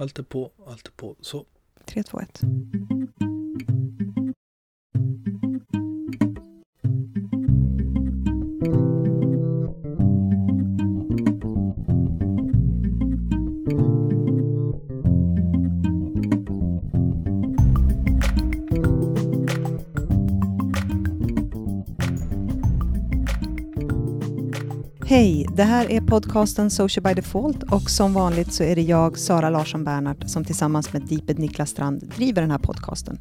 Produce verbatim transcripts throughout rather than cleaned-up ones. Allt är på, allt är på. Så. tre, två, ett. Hej, det här är podcasten Social by Default och som vanligt så är det jag, Sara Larsson Bernhardt, som tillsammans med Deeped Niklas Strand driver den här podcasten.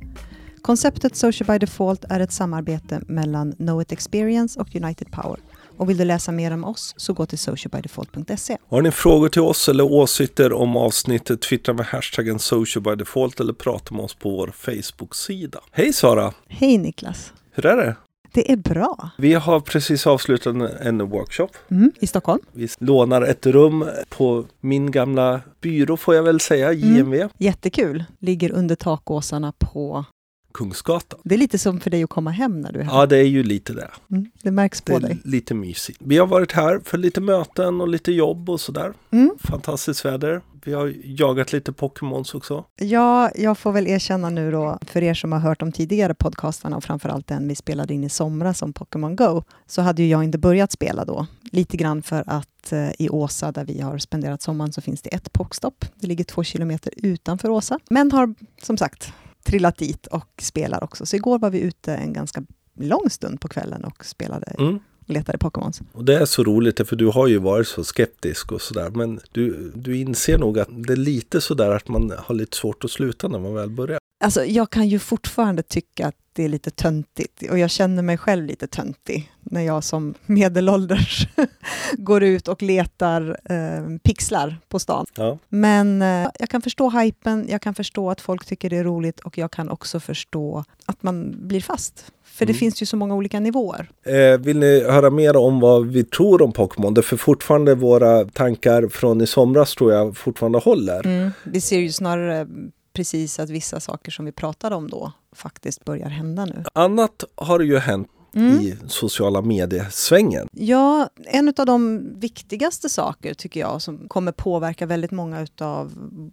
Konceptet Social by Default är ett samarbete mellan Knowit Experience och United Power. Och vill du läsa mer om oss så gå till social by default punkt se. Har ni frågor till oss eller åsikter om avsnittet, twittra med hashtaggen socialbydefault eller prata med oss på vår Facebook-sida. Hej Sara! Hej Niklas! Hur är det? Det är bra. Vi har precis avslutat en workshop. Mm, i Stockholm. Vi lånar ett rum på min gamla byrå får jag väl säga, G M V. Mm, jättekul. Ligger under takåsarna på Kungsgatan. Det är lite som för dig att komma hem när du är här. Ja, det är ju lite det. Mm, det märks på det dig. Lite mysigt. Vi har varit här för lite möten och lite jobb och sådär. Mm. Fantastiskt väder. Vi har jagat lite Pokémons också. Ja, jag får väl erkänna nu då, för er som har hört om tidigare podcastarna och framförallt den vi spelade in i somras om Pokémon Go, så hade ju jag inte börjat spela då. Lite grann för att eh, i Åsa, där vi har spenderat sommaren, så finns det ett pokstopp. Det ligger två kilometer utanför Åsa. Men har, som sagt, trillat dit och spelar också. Så igår var vi ute en ganska lång stund på kvällen och spelade... Mm. letade Pokémons. Och det är så roligt för du har ju varit så skeptisk och sådär, men du, du inser nog att det är lite sådär att man har lite svårt att sluta när man väl börjar. Alltså jag kan ju fortfarande tycka att det är lite töntigt och jag känner mig själv lite töntig när jag som medelålders går ut och letar eh, pixlar på stan. Ja. Men eh, jag kan förstå hypen, jag kan förstå att folk tycker det är roligt och jag kan också förstå att man blir fast. För det mm. finns ju så många olika nivåer. Eh, vill ni höra mer om vad vi tror om Pokémon? Därför fortfarande våra tankar från i somras tror jag fortfarande håller. Mm. Vi ser ju snarare precis att vissa saker som vi pratade om då faktiskt börjar hända nu. Annat har ju hänt mm. i sociala mediesvängen. Ja, en av de viktigaste saker tycker jag som kommer påverka väldigt många av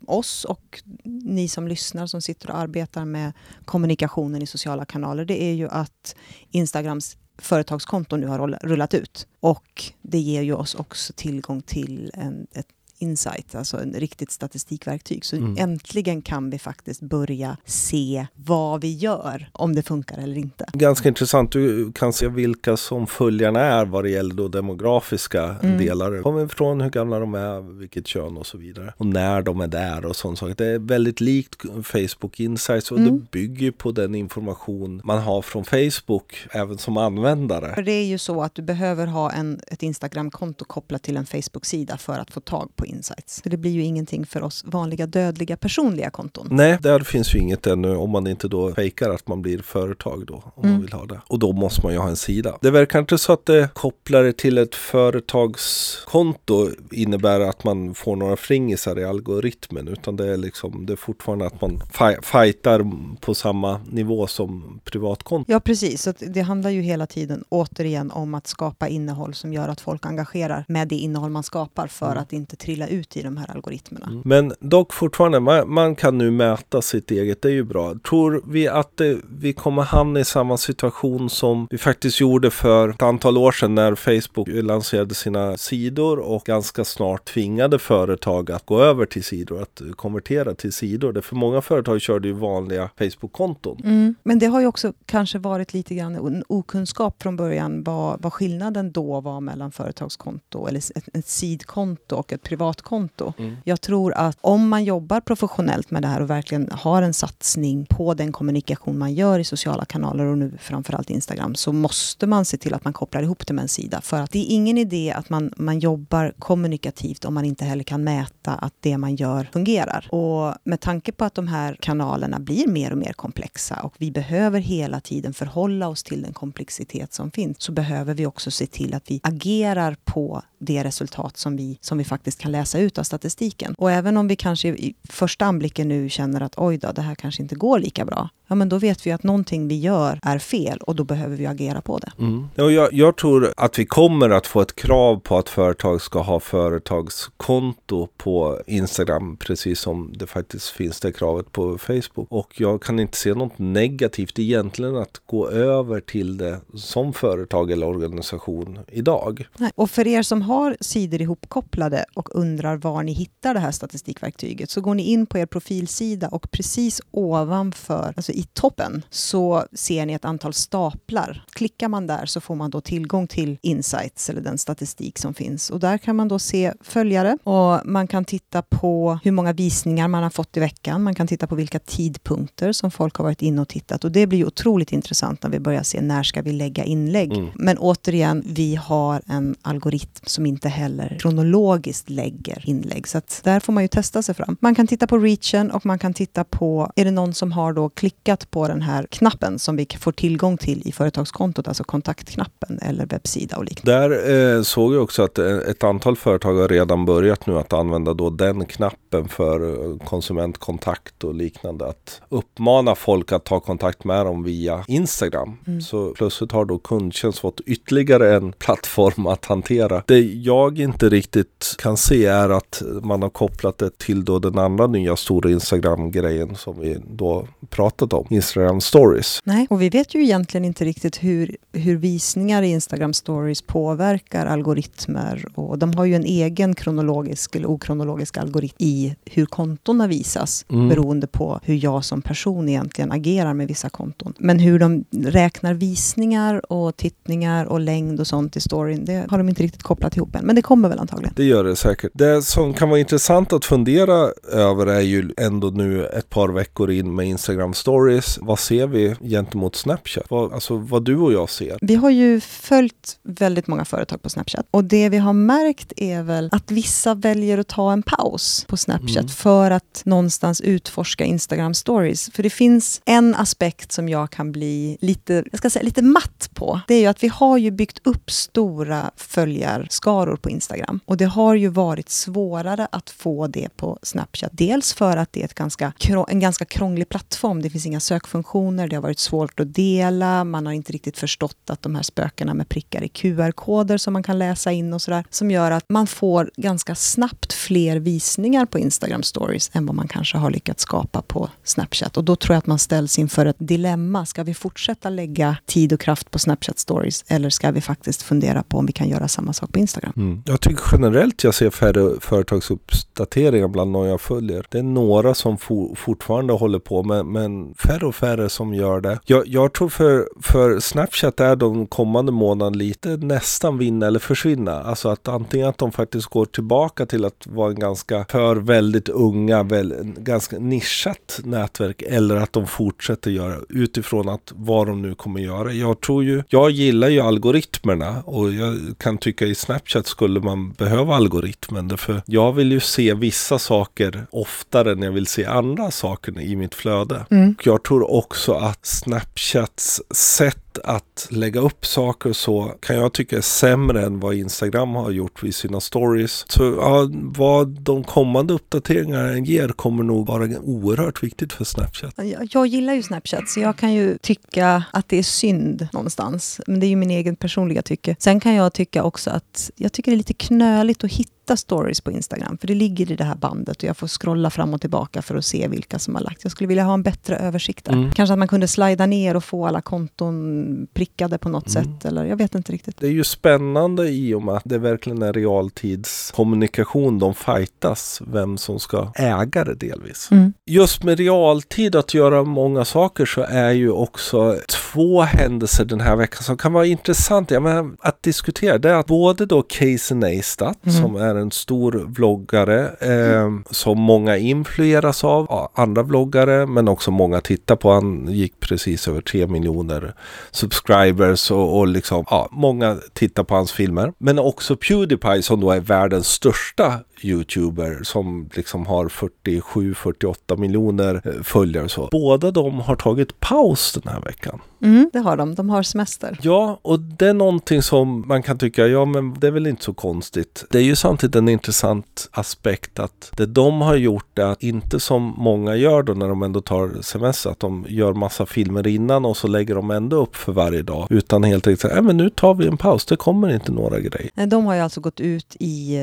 oss och ni som lyssnar som sitter och arbetar med kommunikationen i sociala kanaler, det är ju att Instagrams företagskonto nu har rullat ut. Och det ger ju oss också tillgång till en, ett Insights, alltså en riktigt statistikverktyg. Så mm. äntligen kan vi faktiskt börja se vad vi gör, om det funkar eller inte. Ganska intressant, du kan se vilka som följarna är vad det gäller då demografiska mm. delar. Kommer ifrån, hur gamla de är, vilket kön och så vidare. Och när de är där och sånt. Det är väldigt likt Facebook Insights och mm. det bygger på den information man har från Facebook, även som användare. För det är ju så att du behöver ha en, ett Instagram-konto kopplat till en Facebook-sida för att få tag på Insights. För det blir ju ingenting för oss vanliga dödliga personliga konton. Nej, där finns ju inget ännu om man inte då fejkar att man blir företag då om mm. man vill ha det. Och då måste man ju ha en sida. Det verkar inte så att det kopplar det till ett företagskonto innebär att man får några fringisar i algoritmen utan det är liksom det är fortfarande att man faj- fajtar på samma nivå som privatkonto. Ja, precis. Så det handlar ju hela tiden återigen om att skapa innehåll som gör att folk engagerar med det innehåll man skapar för mm. att inte trilla ut i de här algoritmerna. Mm. Men dock fortfarande, man, man kan nu mäta sitt eget, det är ju bra. Tror vi att det, vi kommer hamna i samma situation som vi faktiskt gjorde för ett antal år sedan när Facebook lanserade sina sidor och ganska snart tvingade företag att gå över till sidor, att konvertera till sidor. Det för många företag körde ju vanliga Facebook-konton. Mm. Men det har ju också kanske varit lite grann en okunskap från början vad, vad skillnaden då var mellan företagskonto eller ett, ett sidkonto och ett privatkonto. Mm. Jag tror att om man jobbar professionellt med det här och verkligen har en satsning på den kommunikation man gör i sociala kanaler och nu framförallt Instagram så måste man se till att man kopplar ihop det med en sida. För att det är ingen idé att man, man jobbar kommunikativt om man inte heller kan mäta att det man gör fungerar. Och med tanke på att de här kanalerna blir mer och mer komplexa och vi behöver hela tiden förhålla oss till den komplexitet som finns så behöver vi också se till att vi agerar på det resultat som vi, som vi faktiskt kan läsa ut av statistiken. Och även om vi kanske i första anblicken nu känner att oj då, det här kanske inte går lika bra, ja, men då vet vi att någonting vi gör är fel och då behöver vi agera på det. Mm. Och jag, jag tror att vi kommer att få ett krav på att företag ska ha företagskonto på Instagram, precis som det faktiskt finns det kravet på Facebook. Och jag kan inte se något negativt egentligen att gå över till det som företag eller organisation idag. Nej. Och för er som har sidor ihopkopplade och undrar var ni hittar det här statistikverktyget, så går ni in på er profilsida och precis ovanför, alltså i toppen, så ser ni ett antal staplar. Klickar man där så får man då tillgång till Insights eller den statistik som finns. Och där kan man då se följare och man kan titta på hur många visningar man har fått i veckan. Man kan titta på vilka tidpunkter som folk har varit inne och tittat. Och det blir ju otroligt intressant när vi börjar se när ska vi lägga inlägg. Mm. Men återigen, vi har en algoritm som inte heller kronologiskt lägger inlägg. Så att där får man ju testa sig fram. Man kan titta på reachen och man kan titta på, är det någon som har då klickat på den här knappen som vi får tillgång till i företagskontot, alltså kontaktknappen eller webbsida och liknande. Där eh, såg jag också att ett antal företag har redan börjat nu att använda då den knappen för konsumentkontakt och liknande, att uppmana folk att ta kontakt med dem via Instagram. Mm. Så plötsligt har då kundtjänst fått ytterligare en plattform att hantera. Det jag inte riktigt kan se är att man har kopplat det till då den andra nya stora Instagram-grejen som vi då pratat om, Instagram Stories. Nej, och vi vet ju egentligen inte riktigt hur, hur visningar i Instagram Stories påverkar algoritmer, och de har ju en egen kronologisk eller okronologisk algoritm i hur kontona visas, mm. beroende på hur jag som person egentligen agerar med vissa konton. Men hur de räknar visningar och tittningar och längd och sånt i storyn, det har de inte riktigt kopplat ihop än, men det kommer väl antagligen. Det gör det säkert. Det som kan vara intressant att fundera över är ju ändå nu ett par veckor in med Instagram Stories. Vad ser vi gentemot Snapchat? Vad, alltså vad du och jag ser. Vi har ju följt väldigt många företag på Snapchat och det vi har märkt är väl att vissa väljer att ta en paus på Snapchat mm. för att någonstans utforska Instagram Stories. För det finns en aspekt som jag kan bli lite, jag ska säga lite matt på. Det är ju att vi har ju byggt upp stora följarskaror på Instagram och det har ju varit svårare att få det på Snapchat. Dels för att det är ett ganska, en ganska krånglig plattform. Det finns inga sökfunktioner, det har varit svårt att dela, man har inte riktigt förstått att de här spökena med prickar i Q R-koder som man kan läsa in och sådär, som gör att man får ganska snabbt fler visningar på Instagram Stories än vad man kanske har lyckats skapa på Snapchat. Och då tror jag att man ställs inför ett dilemma. Ska vi fortsätta lägga tid och kraft på Snapchat Stories eller ska vi faktiskt fundera på om vi kan göra samma sak på Instagram? Mm. Jag tycker generellt jag ser färre företagsuppdateringar bland några jag följer. Det är några som for, fortfarande håller på med, men färre och färre som gör det. Jag, jag tror för, för Snapchat är de kommande månaderna lite nästan vinna eller försvinna. Alltså att antingen att de faktiskt går tillbaka till att vara en ganska för väldigt unga, väl, ganska nischat nätverk, eller att de fortsätter göra utifrån att vad de nu kommer göra. Jag tror ju, jag gillar ju algoritmerna och jag kan tycka i Snapchat skulle man behöva algoritmen, därför jag vill ju se vissa saker oftare än jag vill se andra saker i mitt flöde. Mm. Och jag tror också att Snapchats sätt att lägga upp saker så kan jag tycka är sämre än vad Instagram har gjort vid sina stories. Så ja, vad de kommande uppdateringarna ger kommer nog vara oerhört viktigt för Snapchat. Jag, jag gillar ju Snapchat så jag kan ju tycka att det är synd någonstans. Men det är ju min egen personliga tycke. Sen kan jag tycka också att jag tycker det är lite knöligt att hitta stories på Instagram, för det ligger i det här bandet och jag får scrolla fram och tillbaka för att se vilka som har lagt. Jag skulle vilja ha en bättre översikt där. Mm. Kanske att man kunde slida ner och få alla konton prickade på något mm. sätt, eller jag vet inte riktigt. Det är ju spännande i och med att det verkligen är realtidskommunikation, de fightas vem som ska äga det delvis. Mm. Just med realtid att göra många saker så är ju också två händelser den här veckan som kan vara intressant jag menar, att diskutera. Det är att både då Casey Neistat mm. som är en stor vloggare eh, mm. som många influeras av, ja, andra vloggare, men också många tittar på. Han gick precis över tre miljoner subscribers och, och liksom, ja, många tittar på hans filmer. Men också PewDiePie som då är världens största YouTuber som liksom har fyrtiosju till fyrtioåtta miljoner följare. Så. Båda de har tagit paus den här veckan. Mm, det har de. De har semester. Ja, och det är någonting som man kan tycka, ja men det är väl inte så konstigt. Det är ju samtidigt en intressant aspekt att det de har gjort är att inte som många gör då när de ändå tar semester, att de gör massa filmer innan och så lägger de ändå upp för varje dag. Utan helt enkelt, nej men nu tar vi en paus, det kommer inte några grejer. Nej, de har ju alltså gått ut i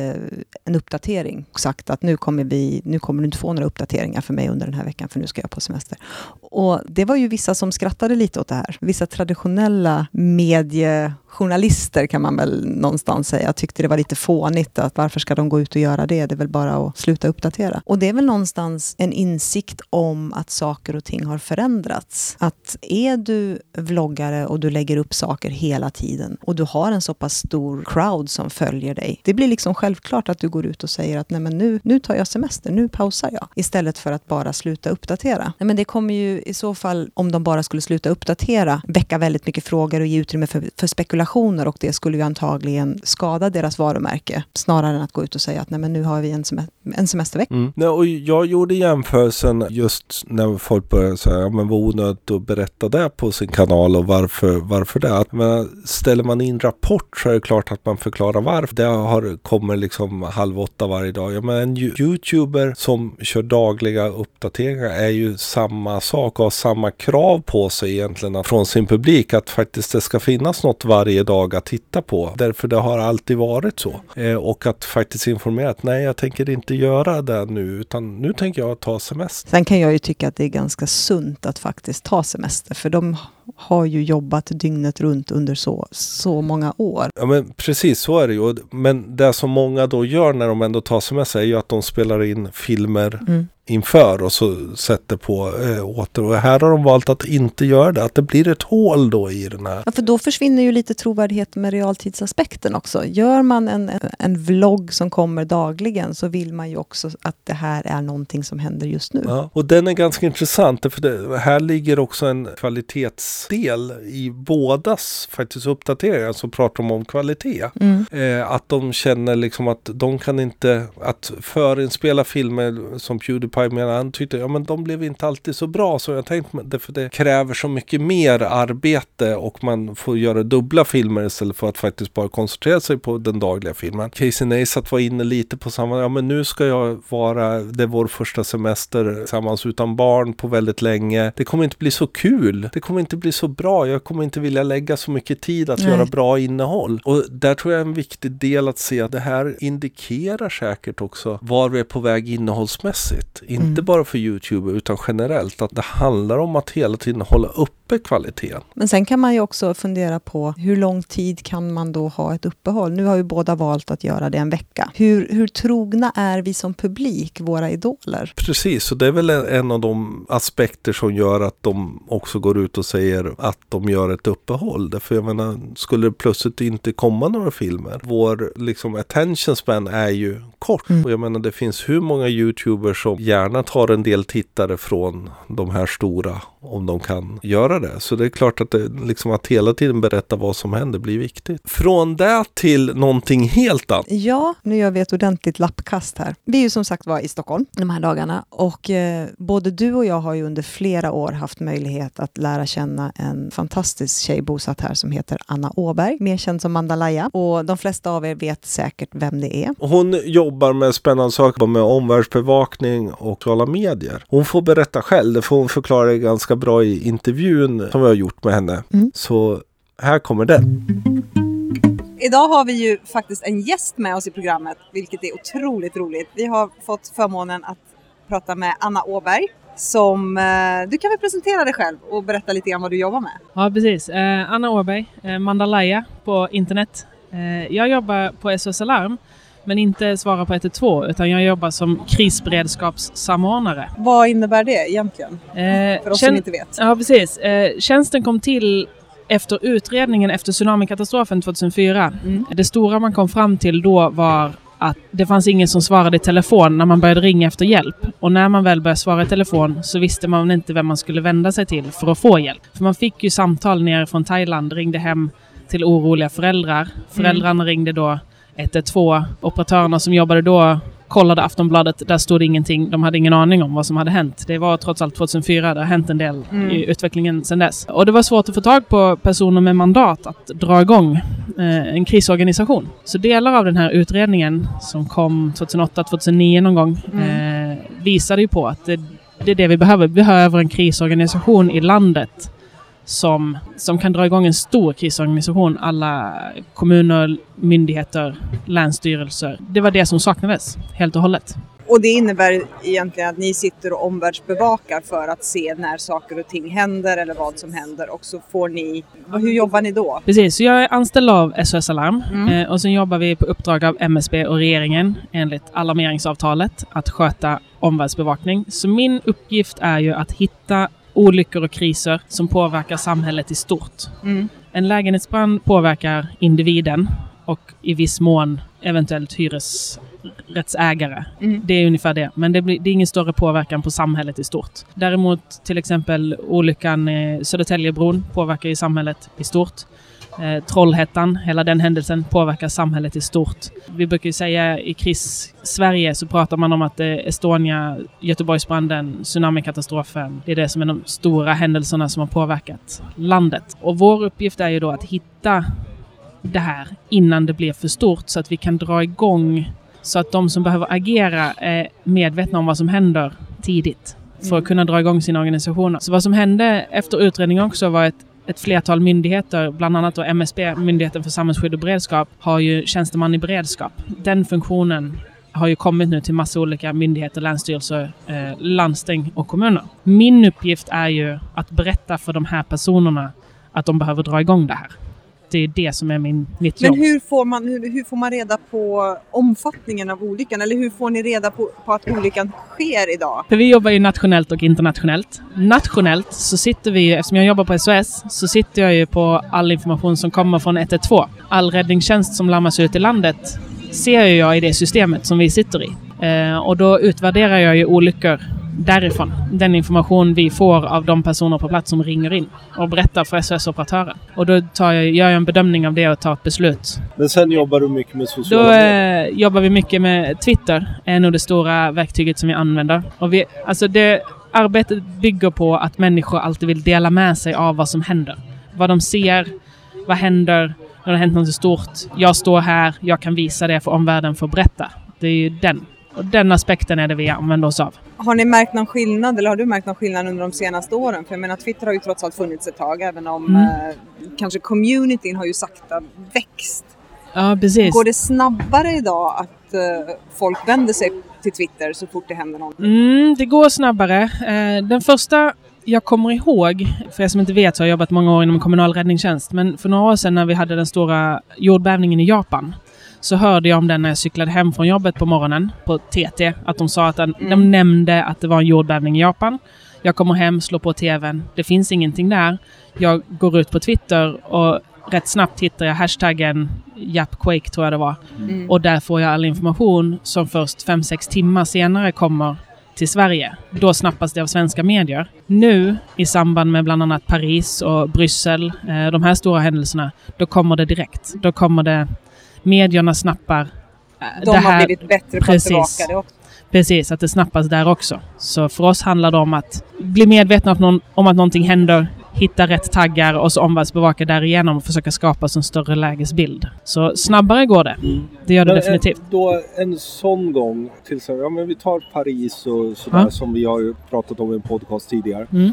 en uppdatering och sagt att nu kommer vi, nu kommer du inte få några uppdateringar för mig under den här veckan för nu ska jag på semester. Och det var ju vissa som skrattade lite åt det här. Vissa traditionella mediejournalister kan man väl någonstans säga. Jag tyckte det var lite fånigt att varför ska de gå ut och göra det? Det är väl bara att sluta uppdatera. Och det är väl någonstans en insikt om att saker och ting har förändrats. Att är du vloggare och du lägger upp saker hela tiden och du har en så pass stor crowd som följer dig. Det blir liksom självklart att du går ut och säger att nej men nu, nu tar jag semester, nu pausar jag. Istället för att bara sluta uppdatera. Nej men det kommer ju i så fall, om de bara skulle sluta uppdatera, väcka väldigt mycket frågor och ge utrymme för, för spekulationer och det skulle ju antagligen skada deras varumärke snarare än att gå ut och säga att nej men nu har vi en, semester, en semestervecka. Mm. Nej, och jag gjorde jämförelsen just när folk började säga ja men vad onödigt att berätta det på sin kanal och varför, varför det. Men ställer man in rapport så är det klart att man förklarar varför. Det har, kommer liksom halv åtta varje dag. Ja men en YouTuber som kör dagliga uppdateringar är ju samma sak och har samma krav på sig egentligen från sin publik att faktiskt det ska finnas något varje dag att titta på. Därför det har alltid varit så. Eh, och att faktiskt informera att nej jag tänker inte göra det nu utan nu tänker jag ta semester. Sen kan jag ju tycka att det är ganska sunt att faktiskt ta semester för de har ju jobbat dygnet runt under så, så många år. Ja men precis så är det ju. Men det som många då gör när de ändå tar semester är ju att de spelar in filmer mm. inför och så sätter på äh, åter. Och här har de valt att inte göra det. Att det blir ett hål då i den här. Ja, för då försvinner ju lite trovärdigheten med realtidsaspekten också. Gör man en, en, en vlogg som kommer dagligen så vill man ju också att det här är någonting som händer just nu. Ja, och den är ganska intressant för det, här ligger också en kvalitetsdel i bådas faktiskt uppdateringar så pratar de om kvalitet. Mm. Eh, att de känner liksom att de kan inte att förinspela filmer som PewDiePie menar han tyckte, ja men de blev inte alltid så bra så jag tänkte, det, för det kräver så mycket mer arbete och man får göra dubbla filmer istället för att faktiskt bara koncentrera sig på den dagliga filmen. Casey Neistat var inne lite på samma, ja men nu ska jag vara, det är vår första semester tillsammans utan barn på väldigt länge. Det kommer inte bli så kul. Det kommer inte bli så bra. Jag kommer inte vilja lägga så mycket tid att Nej. Göra bra innehåll. Och där tror jag är en viktig del att se att det här indikerar säkert också var vi är på väg innehållsmässigt. Inte mm. bara för YouTube utan generellt att det handlar om att hela tiden hålla uppe kvaliteten. Men sen kan man ju också fundera på hur lång tid kan man då ha ett uppehåll? Nu har ju båda valt att göra det en vecka. Hur, hur trogna är vi som publik, våra idoler? Precis, och det är väl en av de aspekter som gör att de också går ut och säger att de gör ett uppehåll. Därför jag menar, skulle det plötsligt inte komma några filmer? Vår liksom, attention span är ju kort. Mm. Och jag menar, det finns hur många YouTubers som gärna tar en del tittare från de här stora om de kan göra det. Så det är klart att, det, liksom att hela tiden berätta vad som händer blir viktigt. Från det till någonting helt annat. Ja, nu gör vi ett ordentligt lappkast här. Vi är ju som sagt var i Stockholm de här dagarna och eh, både du och jag har ju under flera år haft möjlighet att lära känna en fantastisk tjej bosatt här som heter Anna Åberg, mer känd som Mandalaia. Och de flesta av er vet säkert vem det är. Hon jobbar med spännande saker, med omvärldsbevakning och sociala medier. Hon får berätta själv, det får hon förklara ganska bra i intervjun som vi har gjort med henne. Mm. Så här kommer den. Idag har vi ju faktiskt en gäst med oss i programmet, vilket är otroligt roligt. Vi har fått förmånen att prata med Anna Åberg. Som, du kan väl presentera dig själv och berätta lite grann vad du jobbar med. Ja, precis. Anna Åberg, Mandalaia på internet. Jag jobbar på S O S Alarm. Men inte svara på ett ett två utan jag jobbar som krisberedskapssamordnare. Vad innebär det egentligen? Eh, För oss tjän- som inte vet. Ja, precis. Eh, tjänsten kom till efter utredningen efter tsunamikatastrofen två tusen fyra. Mm. Det stora man kom fram till då var att det fanns ingen som svarade i telefon när man började ringa efter hjälp. Och när man väl började svara i telefon så visste man inte vem man skulle vända sig till för att få hjälp. För man fick ju samtal nere från Thailand, ringde hem till oroliga föräldrar. Föräldrarna mm. ringde då ett ett två. Operatörerna som jobbade då kollade Aftonbladet, där stod ingenting. De hade ingen aning om vad som hade hänt. Det var trots allt två tusen fyra, det har hänt en del mm. i utvecklingen sedan dess. Och det var svårt att få tag på personer med mandat att dra igång eh, en krisorganisation. Så delar av den här utredningen som kom tjugohundraåtta tjugohundranio någon gång mm. eh, visade ju på att det, det är det vi behöver. Vi behöver en krisorganisation i landet som, som kan dra igång en stor krisorganisation. Alla kommuner, myndigheter, länsstyrelser. Det var det som saknades helt och hållet. Och det innebär egentligen att ni sitter och omvärldsbevakar för att se när saker och ting händer eller vad som händer. Och så får ni... Hur jobbar ni då? Precis, så jag är anställd av S O S Alarm. Mm. Och sen jobbar vi på uppdrag av M S B och regeringen enligt alarmeringsavtalet att sköta omvärldsbevakning. Så min uppgift är ju att hitta olyckor och kriser som påverkar samhället i stort. Mm. En lägenhetsbrand påverkar individen och i viss mån eventuellt hyresrättsägare. Mm. Det är ungefär det. Men det, blir, det är ingen större påverkan på samhället i stort. Däremot till exempel olyckan i Södertäljebron påverkar ju samhället i stort. Eh, Trollhättan, hela den händelsen påverkar samhället i stort. Vi brukar ju säga i kris Sverige så pratar man om att eh, Estonia, Göteborgsbranden, tsunamikatastrofen, det är det som är de stora händelserna som har påverkat landet. Och vår uppgift är ju då att hitta det här innan det blir för stort så att vi kan dra igång så att de som behöver agera är medvetna om vad som händer tidigt för att kunna dra igång sina organisationer. Så vad som hände efter utredningen också var ett Ett flertal myndigheter, bland annat då M S B, Myndigheten för samhällsskydd och beredskap, har ju tjänsteman i beredskap. Den funktionen har ju kommit nu till massa olika myndigheter, länsstyrelser, eh, landsting och kommuner. Min uppgift är ju att berätta för de här personerna att de behöver dra igång det här. Det är det som är min, mitt jobb. Men hur får, man, hur, hur får man reda på omfattningen av olyckan? Eller hur får ni reda på, på att olyckan sker idag? För vi jobbar ju nationellt och internationellt. Nationellt så sitter vi, eftersom jag jobbar på S O S, så sitter jag ju på all information som kommer från ett ett två. All räddningstjänst som larmas ut i landet ser jag i det systemet som vi sitter i. Eh, och då utvärderar jag ju olyckor därifrån, den information vi får av de personer på plats som ringer in och berättar för S O S-operatören. Och då tar jag, gör jag en bedömning av det och tar ett beslut. Men sen jobbar du mycket med sociala medier? Då eh, jobbar vi mycket med Twitter, är nog det stora verktyget som vi använder. Och vi, alltså det, arbetet bygger på att människor alltid vill dela med sig av vad som händer. Vad de ser, vad händer, när det har hänt något stort. Jag står här, jag kan visa det för omvärlden för att berätta. Det är ju den. Och den aspekten är det vi använder oss av. Har ni märkt någon skillnad eller har du märkt någon skillnad under de senaste åren? För jag menar, Twitter har ju trots allt funnits ett tag, även om mm. eh, kanske communityn har ju sakta växt. Ja, precis. Går det snabbare idag att eh, folk vänder sig till Twitter så fort det händer någonting? Mm, det går snabbare. Eh, den första jag kommer ihåg, för jag som inte vet så har jag jobbat många år inom kommunal räddningstjänst, men för några år sedan när vi hade den stora jordbävningen i Japan så hörde jag om den när jag cyklade hem från jobbet på morgonen på T T. Att de sa att den, mm. de nämnde att det var en jordbävning i Japan. Jag kommer hem, slår på tvn. Det finns ingenting där. Jag går ut på Twitter och rätt snabbt hittar jag hashtaggen Japquake tror jag det var. Mm. Och där får jag all information som först fem sex timmar senare kommer till Sverige. Då snappas det av svenska medier. Nu i samband med bland annat Paris och Bryssel, eh, de här stora händelserna, då kommer det direkt. Då kommer det... Medierna snappar de det här. De har blivit bättre på att bevaka det också. Precis, att det snappas där också. Så för oss handlar det om att bli medvetna om, någon, om att någonting händer, hitta rätt taggar och så omvärldsbevaka därigenom och försöka skapa en större lägesbild. Så snabbare går det. Mm. Det gör det men definitivt. En, då en sån gång, till, ja, men vi tar Paris och sådär ja. Som vi har pratat om i en podcast tidigare. Mm.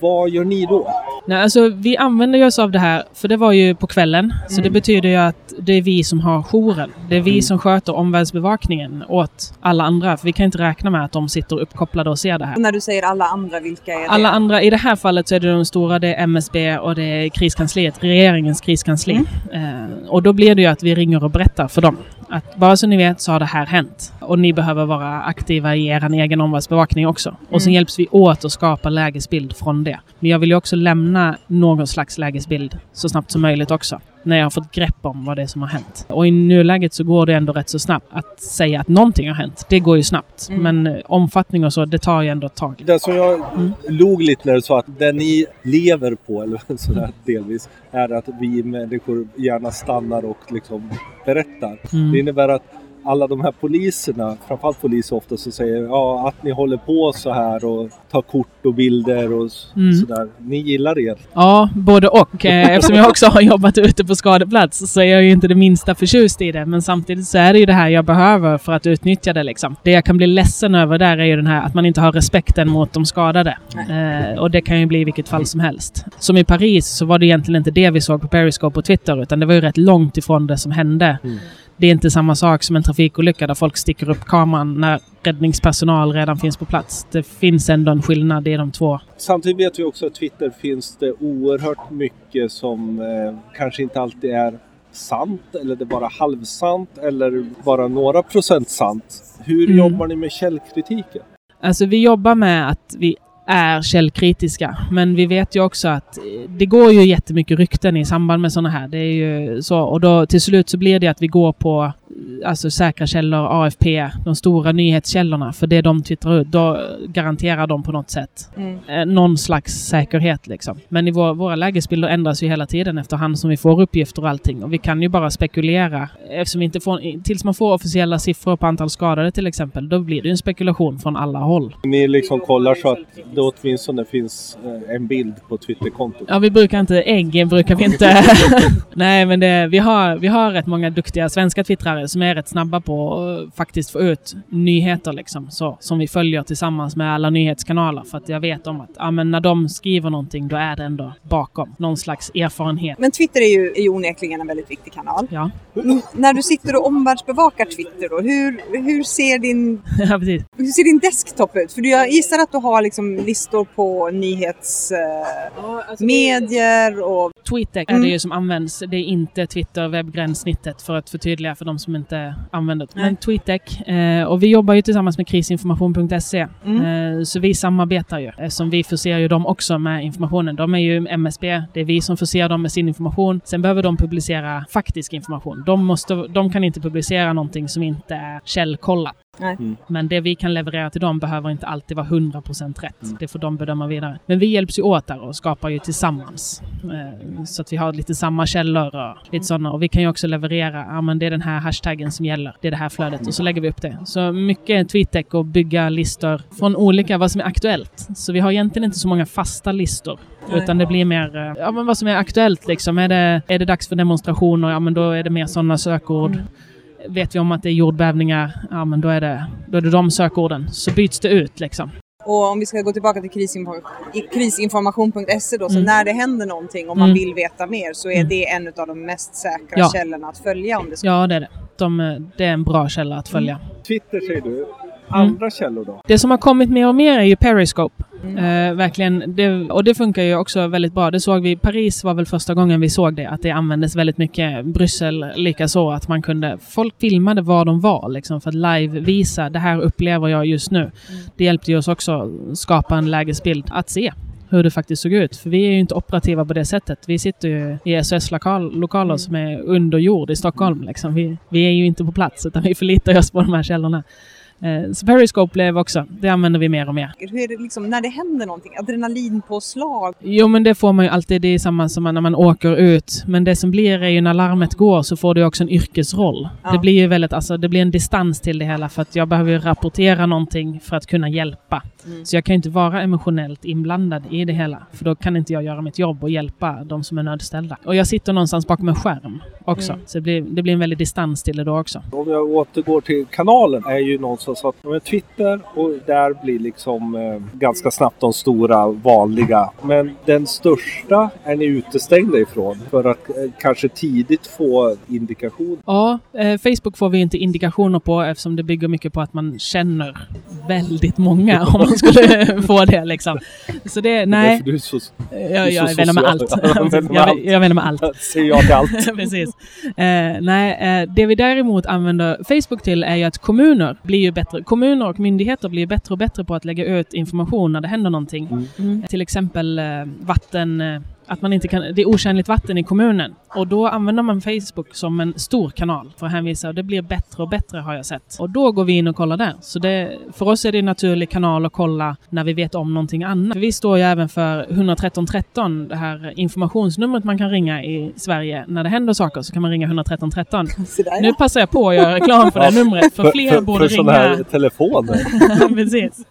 Vad gör ni då? Nej, alltså, vi använder oss av det här, för det var ju på kvällen. Mm. Så det betyder ju att det är vi som har jouren. Det är vi mm. som sköter omvärldsbevakningen åt alla andra. För vi kan inte räkna med att de sitter uppkopplade och ser det här. Och när du säger alla andra, vilka är det? Alla andra, i det här fallet så är det de stora, det är M S B och det är kriskansliet, regeringens kriskansli. Mm. Eh, och då blir det ju att vi ringer och berättar för dem. Att bara så ni vet så har det här hänt. Och ni behöver vara aktiva i er egen omvärldsbevakning också. Mm. Och så hjälps vi åt att skapa lägesbild från det. Men jag vill ju också lämna någon slags lägesbild så snabbt som möjligt också. När jag har fått grepp om vad det är som har hänt. Och i nuläget så går det ändå rätt så snabbt att säga att någonting har hänt. Det går ju snabbt. Mm. Men omfattning och så, det tar ju ändå ett tag. Det som jag mm. log lite när du sa att det ni lever på, eller sådär delvis, är att vi människor gärna stannar och liksom berättar. Mm. Det innebär att alla de här poliserna, framförallt poliser ofta, så säger ja, att ni håller på så här och tar kort och bilder och mm. sådär. Ni gillar det? Ja, både och. Eftersom jag också har jobbat ute på skadeplats så är jag ju inte det minsta förtjust i det. Men samtidigt så är det ju det här jag behöver för att utnyttja det liksom. Det jag kan bli ledsen över där är ju den här att man inte har respekten mot de skadade. Eh, och det kan ju bli i vilket fall som helst. Som i Paris så var det egentligen inte det vi såg på Periscope och Twitter, utan det var ju rätt långt ifrån det som hände. Mm. Det är inte samma sak som en trafikolycka där folk sticker upp kameran när räddningspersonal redan finns på plats. Det finns ändå en skillnad, det är de två. Samtidigt vet vi också att Twitter finns det oerhört mycket som eh, kanske inte alltid är sant, eller det är bara halvsant eller bara några procent sant. Hur mm. jobbar ni med källkritiken? Alltså vi jobbar med att vi är källkritiska. Men vi vet ju också att det går ju jättemycket rykten i samband med sådana här. Det är ju så. Och då till slut så blir det att vi går på alltså säkra källor, A F P, de stora nyhetskällorna. För det de twittrar ut, då garanterar de på något sätt mm. någon slags säkerhet liksom. Men i vår, våra lägesbilder ändras ju hela tiden efterhand som vi får uppgifter och allting. Och vi kan ju bara spekulera. Eftersom vi inte får, tills man får officiella siffror på antal skadade till exempel, då blir det ju en spekulation från alla håll. Ni liksom kollar så att då åtminstone finns en bild på Twitterkontot. Ja, vi brukar inte, äggen brukar vi inte. Nej, men det, vi, har, vi har rätt många duktiga svenska twittrare som är rätt snabba på att faktiskt få ut nyheter liksom, så, som vi följer tillsammans med alla nyhetskanaler. För att jag vet om att ja, men när de skriver någonting, då är det ändå bakom någon slags erfarenhet. Men Twitter är ju, är ju onekligen en väldigt viktig kanal. Ja. N- när du sitter och omvärldsbevakar Twitter då, hur, hur, ser din, ja, precis. hur ser din desktop ut? För jag gissar att du har liksom listor på nyhetsmedier eh, ja, alltså, och... Twitter är det ju som används. Det är inte Twitter webbgränssnittet, för att förtydliga för de som inte använder det. Men TweetDeck, eh, och vi jobbar ju tillsammans med krisinformation punkt se mm. eh, så vi samarbetar ju. Eftersom vi förser ju dem också med informationen. De är ju M S B, det är vi som förser dem med sin information. Sen behöver de publicera faktisk information. De, måste, de kan inte publicera någonting som inte är källkollat. Mm. Men det vi kan leverera till dem behöver inte alltid vara hundra procent rätt. Mm. Det får de bedöma vidare. Men vi hjälps ju åt där och skapar ju tillsammans. Så att vi har lite samma källor och lite sådana. Och vi kan ju också leverera, ja men det är den här hashtaggen som gäller. Det är det här flödet. Och så lägger vi upp det. Så mycket tweetdeck och bygga listor från olika, vad som är aktuellt. Så vi har egentligen inte så många fasta listor. Utan det blir mer, ja men vad som är aktuellt liksom. Är det, är det dags för demonstrationer? Ja men då är det mer sådana sökord. Mm. Vet vi om att det är jordbävningar, ja men då är det, då är det de sökorden. Så byts det ut liksom. Och om vi ska gå tillbaka till krisinformation punkt se då, så mm. när det händer någonting och man mm. vill veta mer så är mm. det en av de mest säkra ja. källorna att följa om det ska. Ja, det är det. De, det är en bra källa att följa. Mm. Twitter säger du. Andra mm. källor då? Det som har kommit mer och mer är ju Periscope. Mm. Eh, verkligen. Det, och det funkar ju också väldigt bra. Det såg vi, Paris var väl första gången vi såg det, att det användes väldigt mycket. Bryssel likaså, att man kunde, folk filmade var de var liksom, för att live visa, det här upplever jag just nu. Mm. Det hjälpte ju oss också skapa en lägesbild att se hur det faktiskt såg ut. För vi är ju inte operativa på det sättet. Vi sitter ju i S O S-lokaler mm. som är under jord i Stockholm liksom. vi, vi är ju inte på plats, utan vi förlitar oss på de här källorna. Så Periscope blev också, det använder vi mer och mer. Hur är det liksom, när det händer någonting, adrenalinpåslag? Jo men det får man ju alltid, det är samma som när man åker ut. Men det som blir är ju när larmet går så får du också en yrkesroll. Ja. Det blir ju väldigt, alltså det blir en distans till det hela, för att jag behöver rapportera någonting för att kunna hjälpa. Mm. Så jag kan ju inte vara emotionellt inblandad i det hela. För då kan inte jag göra mitt jobb och hjälpa de som är nödställda. Och jag sitter någonstans bakom en skärm också. Mm. Så det blir, det blir en väldig distans till det då också. Om jag återgår till kanalen är ju någon som så att Twitter, och där blir liksom eh, ganska snabbt de stora vanliga. Men den största är ni utestängda ifrån för att eh, kanske tidigt få indikationer. Ja, eh, Facebook får vi inte indikationer på, eftersom det bygger mycket på att man känner väldigt många om man skulle få det liksom. Så det, nej. Du är så, du är jag jag är vän med allt. jag, jag är vän med allt. Säger jag till allt. Precis. Eh, nej, eh, det vi däremot använder Facebook till är ju att kommuner blir ju bättre. Kommuner och myndigheter blir bättre och bättre på att lägga ut information när det händer någonting. Mm. Mm. Till exempel eh, vatten... Eh, att man inte kan, det är otjänligt vatten i kommunen. Och då använder man Facebook som en stor kanal för att hänvisa, och det blir bättre och bättre har jag sett. Och då går vi in och kollar där. Så det, för oss är det en naturlig kanal att kolla när vi vet om någonting annat. Vi står ju även för ett ett tre ett tre, det här informationsnumret man kan ringa i Sverige. När det händer saker så kan man ringa ett ett tre ett tre. Nu passar jag på att göra reklam för det här numret. För fler för, för, borde för ringa. För sådana här telefoner. Precis.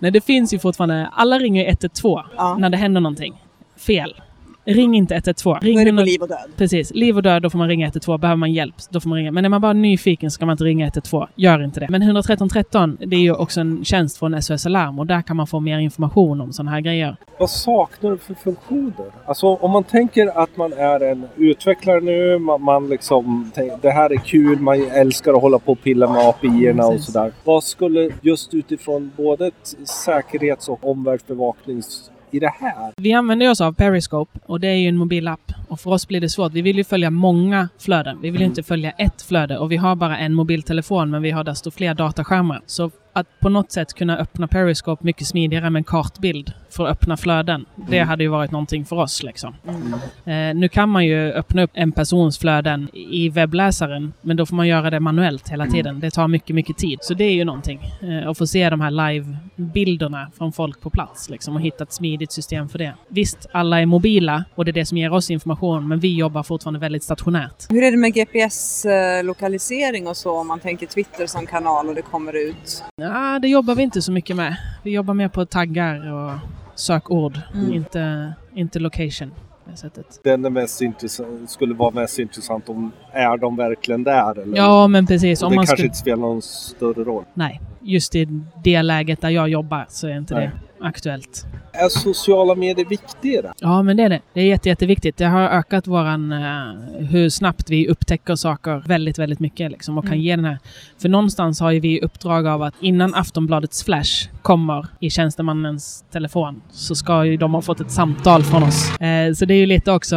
Nej, det finns ju fortfarande. Alla ringer ett ett två ja. När det händer någonting. Fel. Ring inte ett ett två. Ring då är det på liv och död. Precis. Liv och död, då får man ringa ett ett två. Behöver man hjälp, då får man ringa. Men när man bara är nyfiken så kan man inte ringa ett ett två. Gör inte det. Men ett ett tre ett tre, det är ju också en tjänst från S O S Alarm. Och där kan man få mer information om sådana här grejer. Vad saknar du för funktioner? Alltså om man tänker att man är en utvecklare nu. Man, man liksom tänker, det här är kul. Man älskar att hålla på och pilla med A P I-erna och sådär. Vad skulle just utifrån både säkerhets- och omvärldsbevaknings... i det här. Vi använder oss av Periscope och det är ju en mobilapp och för oss blir det svårt. Vi vill ju följa många flöden. Vi vill ju inte följa ett flöde och vi har bara en mobiltelefon men vi har desto fler dataskärmar. Så att på något sätt kunna öppna Periscope mycket smidigare med en kartbild för att öppna flöden. Det hade ju varit någonting för oss liksom. Mm. Eh, nu kan man ju öppna upp en persons flöden i webbläsaren men då får man göra det manuellt hela tiden. Det tar mycket, mycket tid. Så det är ju någonting. Eh, att få se de här live-bilderna från folk på plats liksom, och hitta ett smidigt system för det. Visst, alla är mobila och det är det som ger oss information men vi jobbar fortfarande väldigt stationärt. Hur är det med G P S-lokalisering och så om man tänker Twitter som kanal och det kommer ut? Ja, det jobbar vi inte så mycket med. Vi jobbar mer på taggar och sökord, mm. inte, inte location. Den är mest intressant, skulle vara mest intressant om är de verkligen där? Eller? Ja, men precis. Om det man kanske skulle... inte spelar någon större roll. Nej, just i det läget där jag jobbar så är inte Nej. det aktuellt. Är sociala medier viktiga? Ja, men det är det. Det är jätte, jätteviktigt. Det har ökat våran, uh, hur snabbt vi upptäcker saker väldigt, väldigt mycket. Liksom, och kan mm. ge den här. För någonstans har ju vi uppdrag av att innan Aftonbladets flash kommer i tjänstemannens telefon så ska ju de ha fått ett samtal från oss. Uh, så det är ju lite också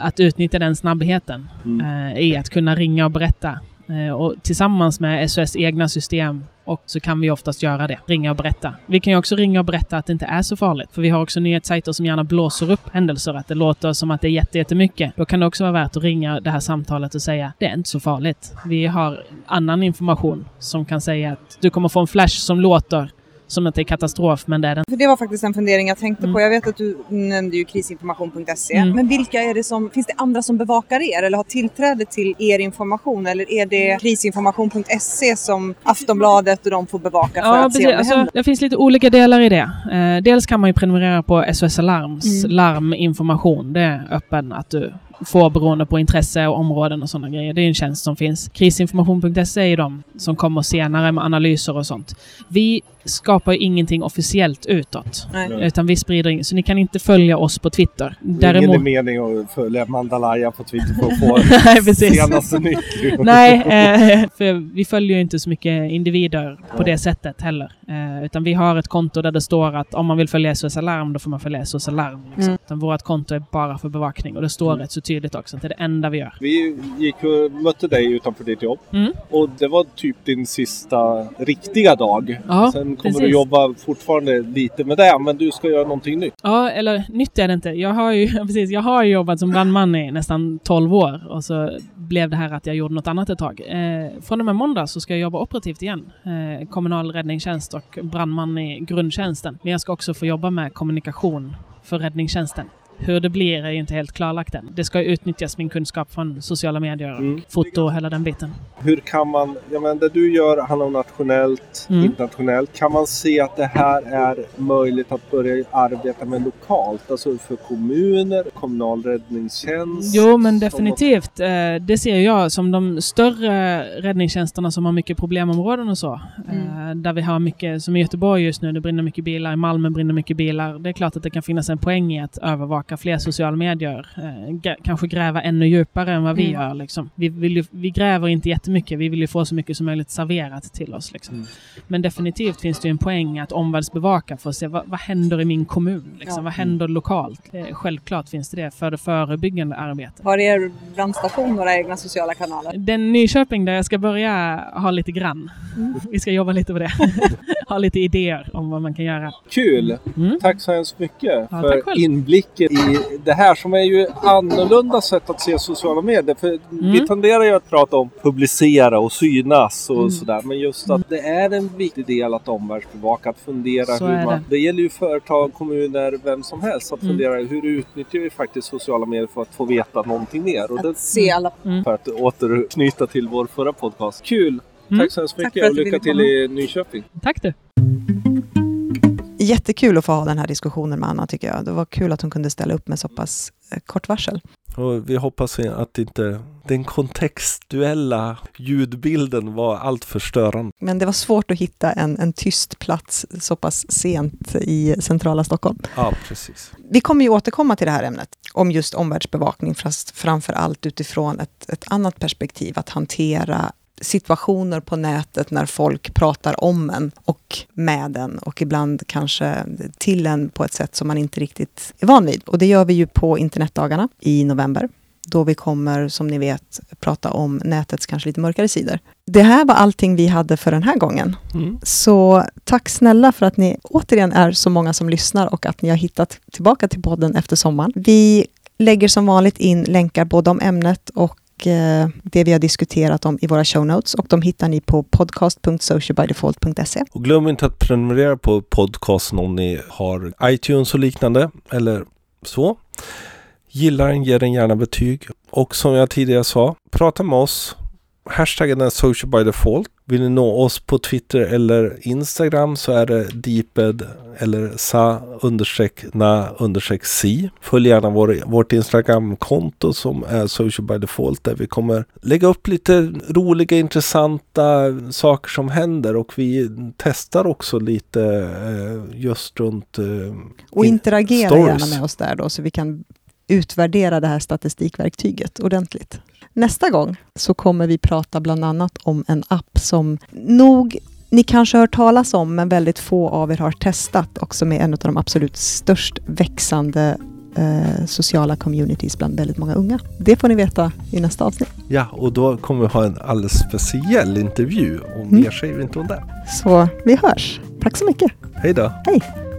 att utnyttja den snabbheten mm. uh, i att kunna ringa och berätta. Uh, och tillsammans med S O S egna system och så kan vi oftast göra det. Ringa och berätta. Vi kan ju också ringa och berätta att det inte är så farligt. För vi har också nyhetssajter som gärna blåser upp händelser. Att det låter som att det är jätte, jättemycket. Då kan det också vara värt att ringa det här samtalet och säga det är inte så farligt. Vi har annan information som kan säga att du kommer få en flash som låter som att det är katastrof, men det är den. För det var faktiskt en fundering jag tänkte mm. på. Jag vet att du nämnde ju krisinformation punkt se. Mm. Men vilka är det som, finns det andra som bevakar er eller har tillträde till er information? Eller är det krisinformation punkt se som Aftonbladet och de får bevaka för ja, att precis. se om det alltså, händer? Det finns lite olika delar i det. Eh, dels kan man ju prenumerera på S O S Alarms mm. larminformation. Det är öppen att du får beroende på intresse och områden och sådana grejer. Det är en tjänst som finns. Krisinformation punkt se är de som kommer senare med analyser och sånt. Vi skapar ju ingenting officiellt utåt. Nej. Utan vi sprider in. Så ni kan inte följa oss på Twitter. Däremot... Ingen är mening att följa Mandalaia på Twitter för att få Nej, senaste nytt. Nej, eh, för vi följer ju inte så mycket individer på ja. det sättet heller. Eh, utan vi har ett konto där det står att om man vill följa S O S Alarm då får man följa S O S Alarm. Liksom. Mm. Utan vårt konto är bara för bevakning och det står mm. rätt så tydligt också. Det är det enda vi gör. Vi gick och mötte dig utanför ditt jobb mm. och det var typ din sista riktiga dag. Ja. Sen kommer Precis. du jobba fortfarande lite med det, men du ska göra någonting nytt. Ja, eller nytt är det inte. Jag har ju, precis, jag har jobbat som brandman i nästan tolv år och så blev det här att jag gjorde något annat ett tag. Eh, från och med måndag så ska jag jobba operativt igen. Eh, kommunal räddningstjänst och brandman i grundtjänsten. Men jag ska också få jobba med kommunikation för räddningstjänsten. Hur det blir är ju inte helt klarlagt än. Det ska ju utnyttjas min kunskap från sociala medier och mm. foto och hela den biten. Hur kan man, ja men det du gör handlar om nationellt, mm. internationellt. Kan man se att det här är möjligt att börja arbeta med lokalt? Alltså för kommuner, kommunal räddningstjänst? Jo men definitivt. Något... Det ser jag som de större räddningstjänsterna som har mycket problemområden och så. Mm. Där vi har mycket, som i Göteborg just nu, det brinner mycket bilar. I Malmö brinner mycket bilar. Det är klart att det kan finnas en poäng i att övervaka fler sociala medier, eh, g- kanske gräva ännu djupare än vad vi mm. gör. Liksom. Vi, vill ju, vi gräver inte jättemycket, vi vill ju få så mycket som möjligt serverat till oss. Liksom. Mm. Men definitivt finns det ju en poäng att omvärldsbevaka för att se vad, vad händer i min kommun, liksom? ja. vad händer mm. lokalt. Eh, självklart finns det det för det förebyggande arbetet. Har er brandstation några egna sociala kanaler? Den Nyköping där jag ska börja ha lite grann. Mm. Vi ska jobba lite på det. har lite idéer om vad man kan göra. Kul! Mm. Tack så hemskt mycket ja, för inblicken i det här som är ju annorlunda sätt att se sociala medier. För mm. vi tenderar ju att prata om publicera och synas och mm. sådär. Men just att mm. det är en viktig del att omvärldsbevaka, att fundera så hur man... Det. det gäller ju företag, kommuner, vem som helst att fundera mm. hur utnyttjar vi faktiskt sociala medier för att få veta någonting mer. Och att det, se alla. Mm. För att återknyta till vår förra podcast. Kul! Mm. Tack så hemskt mycket och lycka till i Nyköping. Tack du. Jättekul att få ha den här diskussionen med Anna tycker jag. Det var kul att hon kunde ställa upp med så pass kort varsel. Och vi hoppas att inte den kontextuella ljudbilden var allt förstörande. Men det var svårt att hitta en, en tyst plats så pass sent i centrala Stockholm. Ja, precis. Vi kommer ju återkomma till det här ämnet om just omvärldsbevakning fast framför allt utifrån ett, ett annat perspektiv att hantera situationer på nätet när folk pratar om en och med en och ibland kanske till en på ett sätt som man inte riktigt är van vid. Och det gör vi ju på internetdagarna i november då vi kommer, som ni vet, prata om nätets kanske lite mörkare sidor. Det här var allting vi hade för den här gången. Mm. Så tack snälla för att ni återigen är så många som lyssnar och att ni har hittat tillbaka till podden efter sommaren. Vi lägger som vanligt in länkar både om ämnet och det vi har diskuterat om i våra show notes och de hittar ni på podcast punkt social by default punkt se. Och glöm inte att prenumerera på podcasten om ni har iTunes och liknande eller så. Gilla den, ge den gärna betyg och som jag tidigare sa, prata med oss. Hashtaggen är socialbydefault. Vill ni nå oss på Twitter eller Instagram så är det deeped eller sa understreck na understreck si. Följ gärna vår, vårt Instagram-konto som är socialbydefault där vi kommer lägga upp lite roliga, intressanta saker som händer och vi testar också lite just runt och interagera stories. Gärna med oss där då så vi kan utvärdera det här statistikverktyget ordentligt. Nästa gång så kommer vi prata bland annat om en app som nog ni kanske hört talas om men väldigt få av er har testat och som är en av de absolut störst växande eh, sociala communities bland väldigt många unga. Det får ni veta i nästa avsnitt. Ja, och då kommer vi ha en alldeles speciell intervju och mer mm. säger vi inte om det. Så vi hörs. Tack så mycket. Hej då. Hej.